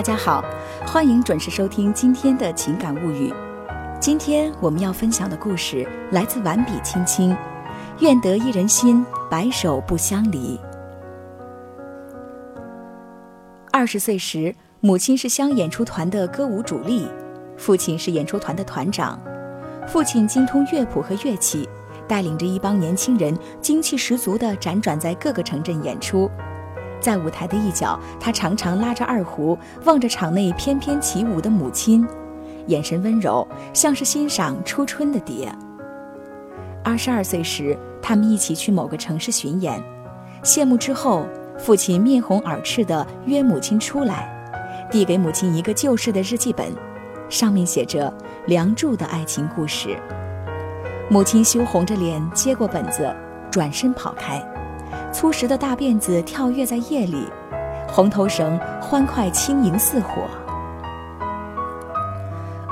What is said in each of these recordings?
大家好，欢迎准时收听今天的情感物语。今天我们要分享的故事来自婉笔青青，愿得一人心，白首不相离。20岁时，母亲是乡演出团的歌舞主力，父亲是演出团的团长。父亲精通乐谱和乐器，带领着一帮年轻人精气十足地辗转在各个城镇演出。在舞台的一角，他常常拉着二胡，望着场内翩翩起舞的母亲，眼神温柔，像是欣赏初春的蝶。22岁时，他们一起去某个城市巡演，谢幕之后，父亲面红耳赤地约母亲出来，递给母亲一个旧式的日记本，上面写着梁祝的爱情故事。母亲羞红着脸接过本子，转身跑开，粗实的大辫子跳跃在夜里，红头绳欢快轻盈似火。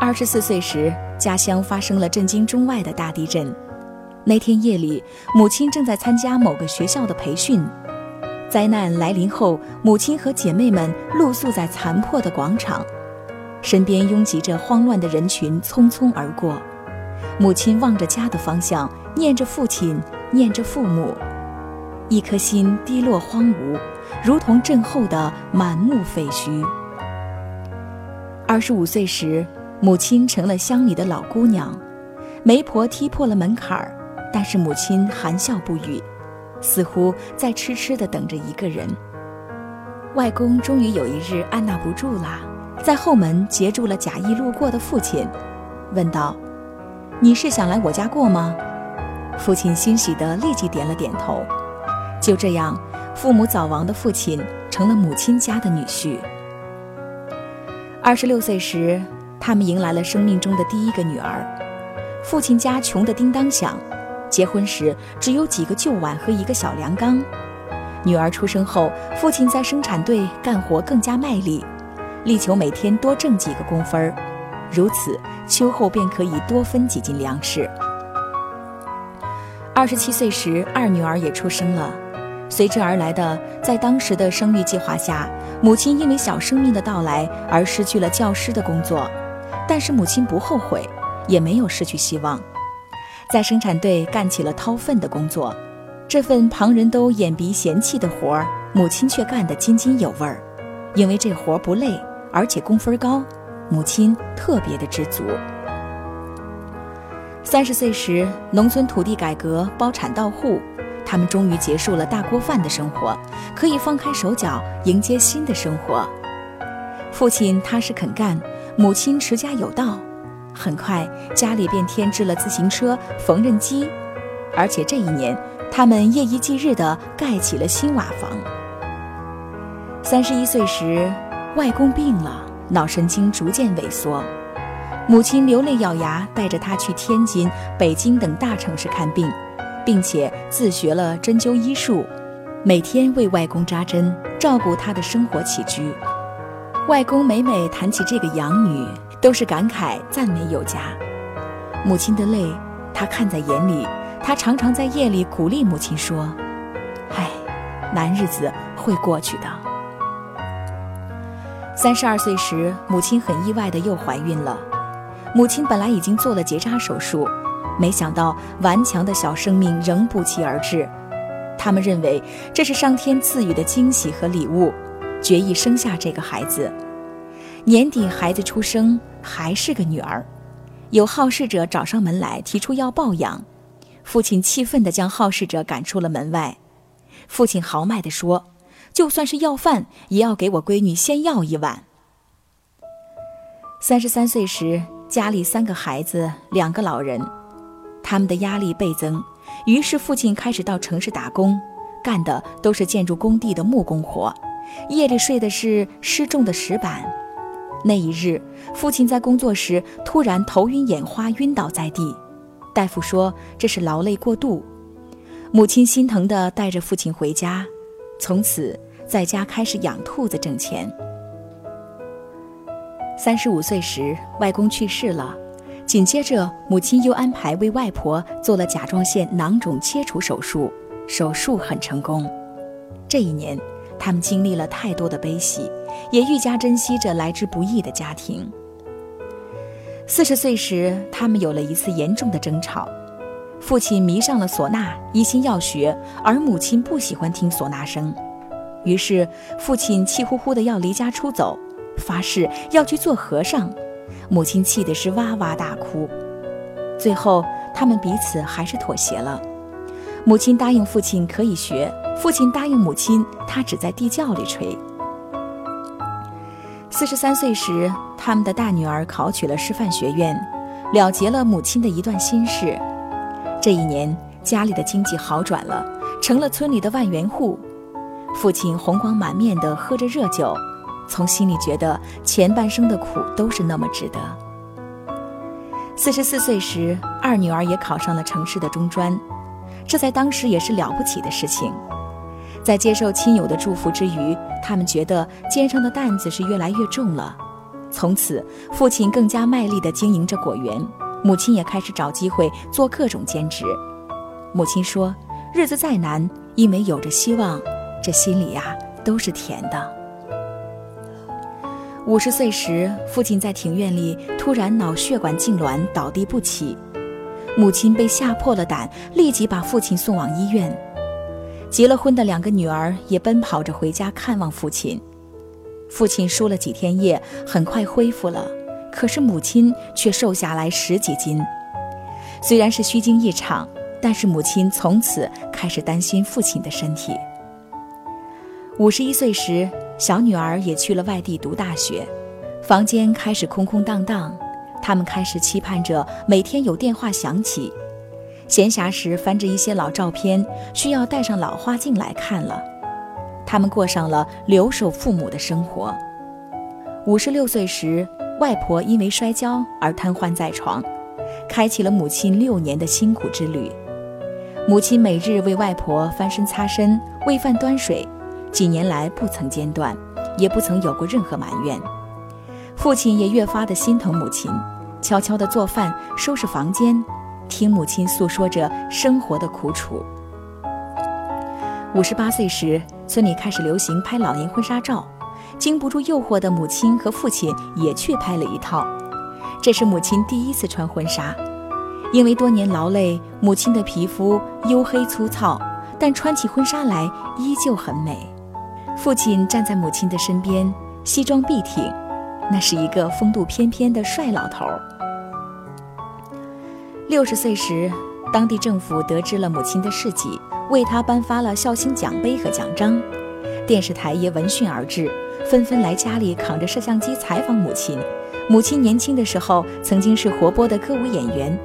24岁时，家乡发生了震惊中外的大地震。那天夜里，母亲正在参加某个学校的培训。灾难来临后，母亲和姐妹们露宿在残破的广场，身边拥挤着慌乱的人群，匆匆而过。母亲望着家的方向，念着父亲，念着父母，一颗心低落荒芜，如同震后的满目废墟。25岁时，母亲成了乡里的老姑娘，媒婆踢破了门槛，但是母亲含笑不语，似乎在痴痴地等着一个人。外公终于有一日按捺不住了，在后门截住了假意路过的父亲，问道：“你是想来我家过吗？”父亲欣喜地立即点了点头。就这样，父母早亡的父亲成了母亲家的女婿。26岁时，他们迎来了生命中的第一个女儿。父亲家穷得叮当响，结婚时只有几个旧碗和一个小量缸。女儿出生后，父亲在生产队干活更加卖力，力求每天多挣几个工分，如此秋后便可以多分几斤粮食。27岁时，二女儿也出生了。随之而来的，在当时的生育计划下，母亲因为小生命的到来而失去了教师的工作，但是母亲不后悔，也没有失去希望，在生产队干起了掏粪的工作。这份旁人都眼鼻嫌弃的活，母亲却干得津津有味儿。因为这活不累，而且工分高，母亲特别的知足。30岁时，农村土地改革，包产到户，他们终于结束了大锅饭的生活，可以放开手脚迎接新的生活。父亲踏实肯干，母亲持家有道，很快家里便添置了自行车、缝纫机，而且这一年他们夜以继日地盖起了新瓦房。31岁时，外公病了，脑神经逐渐萎缩，母亲流泪咬牙带着他去天津、北京等大城市看病，并且自学了针灸医术，每天为外公扎针，照顾他的生活起居。外公每每谈起这个养女，都是感慨赞美有加。母亲的泪他看在眼里，他常常在夜里鼓励母亲说：“哎，难日子会过去的。”32岁时，母亲很意外的又怀孕了。母亲本来已经做了结扎手术，没想到顽强的小生命仍不期而至。他们认为这是上天赐予的惊喜和礼物，决意生下这个孩子。年底孩子出生，还是个女儿。有好事者找上门来，提出要抱养。父亲气愤地将好事者赶出了门外。父亲豪迈地说：“就算是要饭，也要给我闺女先要一碗。”33岁时，家里3个孩子，2个老人，他们的压力倍增，于是父亲开始到城市打工，干的都是建筑工地的木工活，夜里睡的是失重的石板。那一日，父亲在工作时突然头晕眼花，晕倒在地，大夫说这是劳累过度。母亲心疼地带着父亲回家，从此在家开始养兔子挣钱。35岁时，外公去世了，紧接着母亲又安排为外婆做了甲状腺囊肿切除手术，手术很成功。这一年，他们经历了太多的悲喜，也愈加珍惜着来之不易的家庭。40岁时，他们有了一次严重的争吵。父亲迷上了唢呐，一心要学，而母亲不喜欢听唢呐声。于是，父亲气呼呼地要离家出走，发誓要去做和尚。母亲气得是哇哇大哭。最后，他们彼此还是妥协了。母亲答应父亲可以学，父亲答应母亲他只在地窖里吹。43岁时，他们的大女儿考取了师范学院，了结了母亲的一段心事。这一年，家里的经济好转了，成了村里的万元户。父亲红光满面地喝着热酒，从心里觉得前半生的苦都是那么值得。44岁时，二女儿也考上了城市的中专，这在当时也是了不起的事情。在接受亲友的祝福之余，他们觉得肩上的担子是越来越重了。从此，父亲更加卖力地经营着果园，母亲也开始找机会做各种兼职。母亲说，日子再难，因为有着希望，这心里呀，都是甜的。50岁时，父亲在庭院里突然脑血管痉挛倒地不起，母亲被吓破了胆，立即把父亲送往医院。结了婚的两个女儿也奔跑着回家看望父亲。父亲输了几天液，很快恢复了，可是母亲却瘦下来10几斤。虽然是虚惊一场，但是母亲从此开始担心父亲的身体。51岁时，小女儿也去了外地读大学，房间开始空空荡荡，他们开始期盼着每天有电话响起。闲暇时翻着一些老照片，需要戴上老花镜来看了。他们过上了留守父母的生活。56岁时，外婆因为摔跤而瘫痪在床，开启了母亲6年的辛苦之旅。母亲每日为外婆翻身擦身，喂饭端水，几年来不曾间断，也不曾有过任何埋怨。父亲也越发的心疼母亲，悄悄地做饭，收拾房间，听母亲诉说着生活的苦楚。58岁时，村里开始流行拍老年婚纱照，经不住诱惑的母亲和父亲也去拍了一套。这是母亲第一次穿婚纱，因为多年劳累，母亲的皮肤黝黑粗糙，但穿起婚纱来依旧很美。父亲站在母亲的身边，西装笔挺，那是一个风度翩翩的帅老头。60岁时，当地政府得知了母亲的事迹，为她颁发了孝心奖杯和奖章。电视台也闻讯而至，纷纷来家里扛着摄像机采访母亲。母亲年轻的时候曾经是活泼的歌舞演员，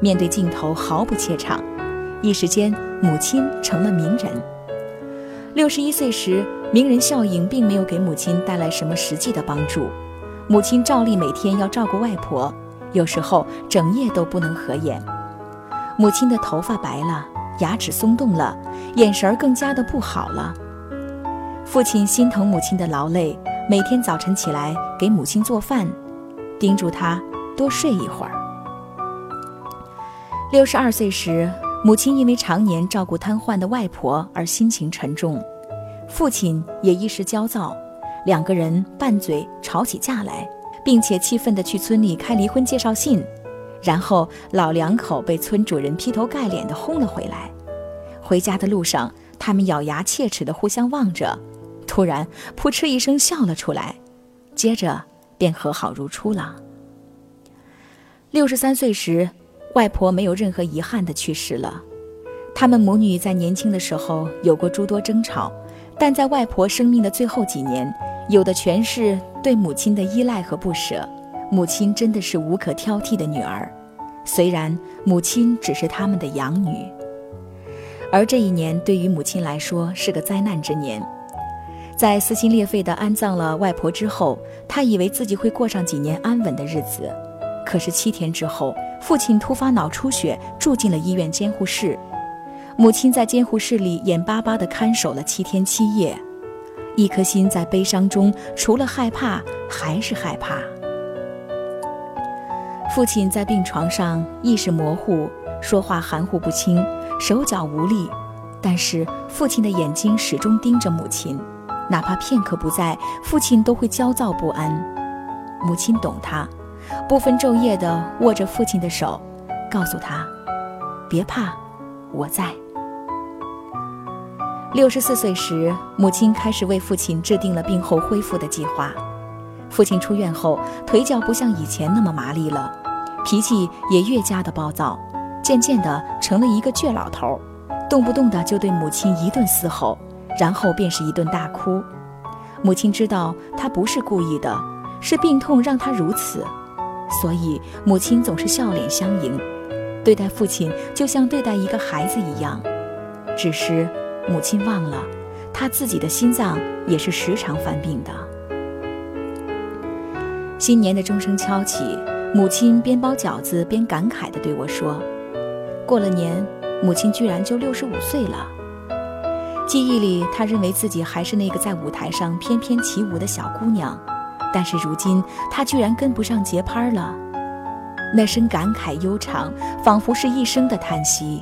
面对镜头毫不怯场，一时间母亲成了名人。61岁时，名人效应并没有给母亲带来什么实际的帮助，母亲照例每天要照顾外婆，有时候整夜都不能合眼。母亲的头发白了，牙齿松动了，眼神更加的不好了。父亲心疼母亲的劳累，每天早晨起来给母亲做饭，叮嘱她多睡一会儿。62岁时，母亲因为常年照顾瘫痪的外婆而心情沉重，父亲也一时焦躁，两个人拌嘴吵起架来，并且气愤地去村里开离婚介绍信，然后老两口被村主人劈头盖脸地轰了回来。回家的路上，他们咬牙切齿地互相望着，突然扑哧一声笑了出来，接着便和好如初了。63岁时，外婆没有任何遗憾地去世了。他们母女在年轻的时候有过诸多争吵，但在外婆生命的最后几年，有的全是对母亲的依赖和不舍。母亲真的是无可挑剔的女儿，虽然母亲只是他们的养女。而这一年对于母亲来说是个灾难之年。在撕心裂肺地安葬了外婆之后，她以为自己会过上几年安稳的日子，可是7天之后，父亲突发脑出血，住进了医院监护室。母亲在监护室里眼巴巴地看守了7天7夜，一颗心在悲伤中，除了害怕还是害怕。父亲在病床上意识模糊，说话含糊不清，手脚无力，但是父亲的眼睛始终盯着母亲，哪怕片刻不在，父亲都会焦躁不安。母亲懂他，不分昼夜地握着父亲的手，告诉他：别怕，我在。64岁时，母亲开始为父亲制定了病后恢复的计划。父亲出院后，腿脚不像以前那么麻利了，脾气也越加的暴躁，渐渐的成了一个倔老头，动不动的就对母亲一顿嘶吼，然后便是一顿大哭。母亲知道他不是故意的，是病痛让他如此，所以母亲总是笑脸相迎，对待父亲就像对待一个孩子一样。只是母亲忘了，她自己的心脏也是时常犯病的。新年的钟声敲起，母亲边包饺子边感慨地对我说：过了年，母亲居然就65岁了。记忆里，她认为自己还是那个在舞台上翩翩起舞的小姑娘，但是如今她居然跟不上节拍了。那声感慨悠长，仿佛是一生的叹息。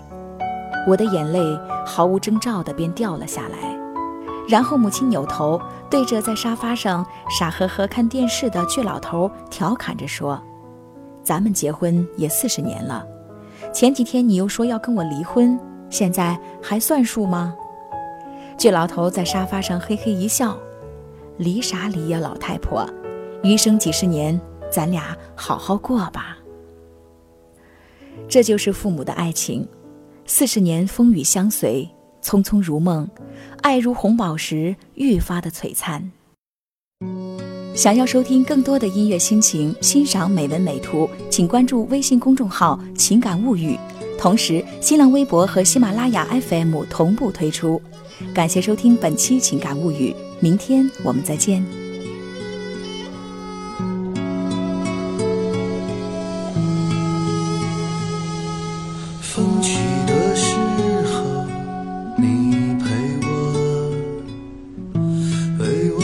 我的眼泪毫无征兆地便掉了下来，然后母亲扭头对着在沙发上傻呵呵看电视的倔老头调侃着说：咱们结婚也40年了，前几天你又说要跟我离婚，现在还算数吗？倔老头在沙发上嘿嘿一笑：离啥离呀，老太婆，余生几十年，咱俩好好过吧。这就是父母的爱情，40年风雨相随，匆匆如梦，爱如红宝石，愈发的璀璨。想要收听更多的音乐心情，欣赏美文美图，请关注微信公众号情感物语，同时新浪微博和喜马拉雅 FM 同步推出。感谢收听本期情感物语，明天我们再见。酒醉的时候，你陪我，陪我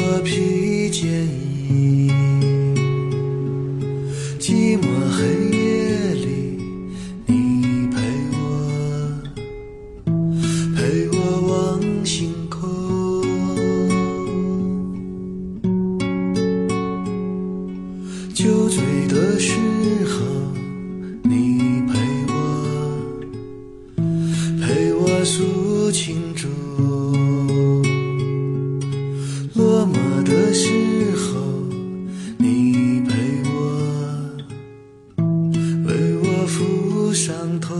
诉情衷；落寞的时候，你陪我，为我抚伤痛。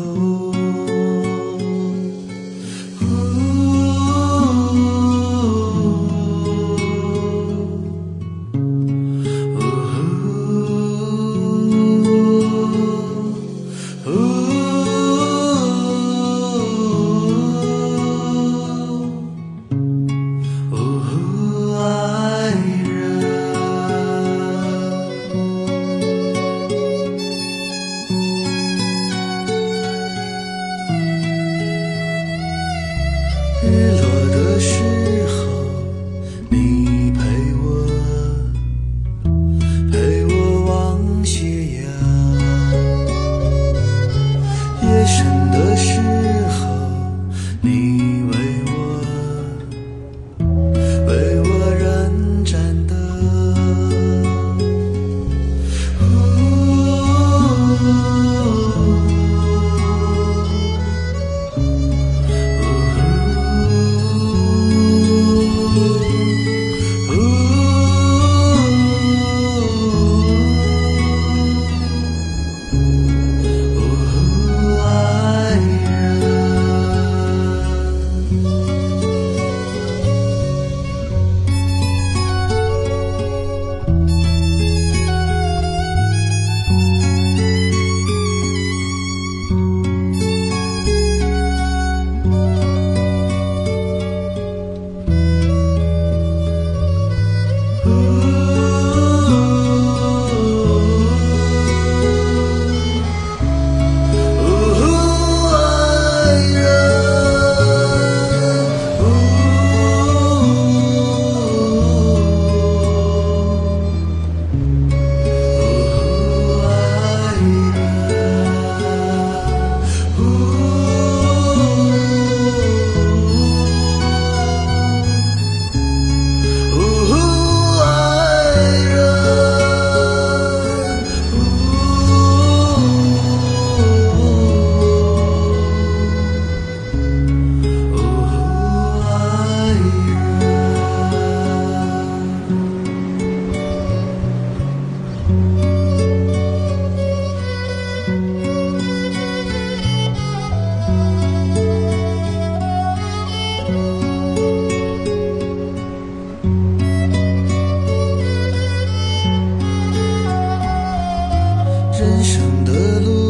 人生的路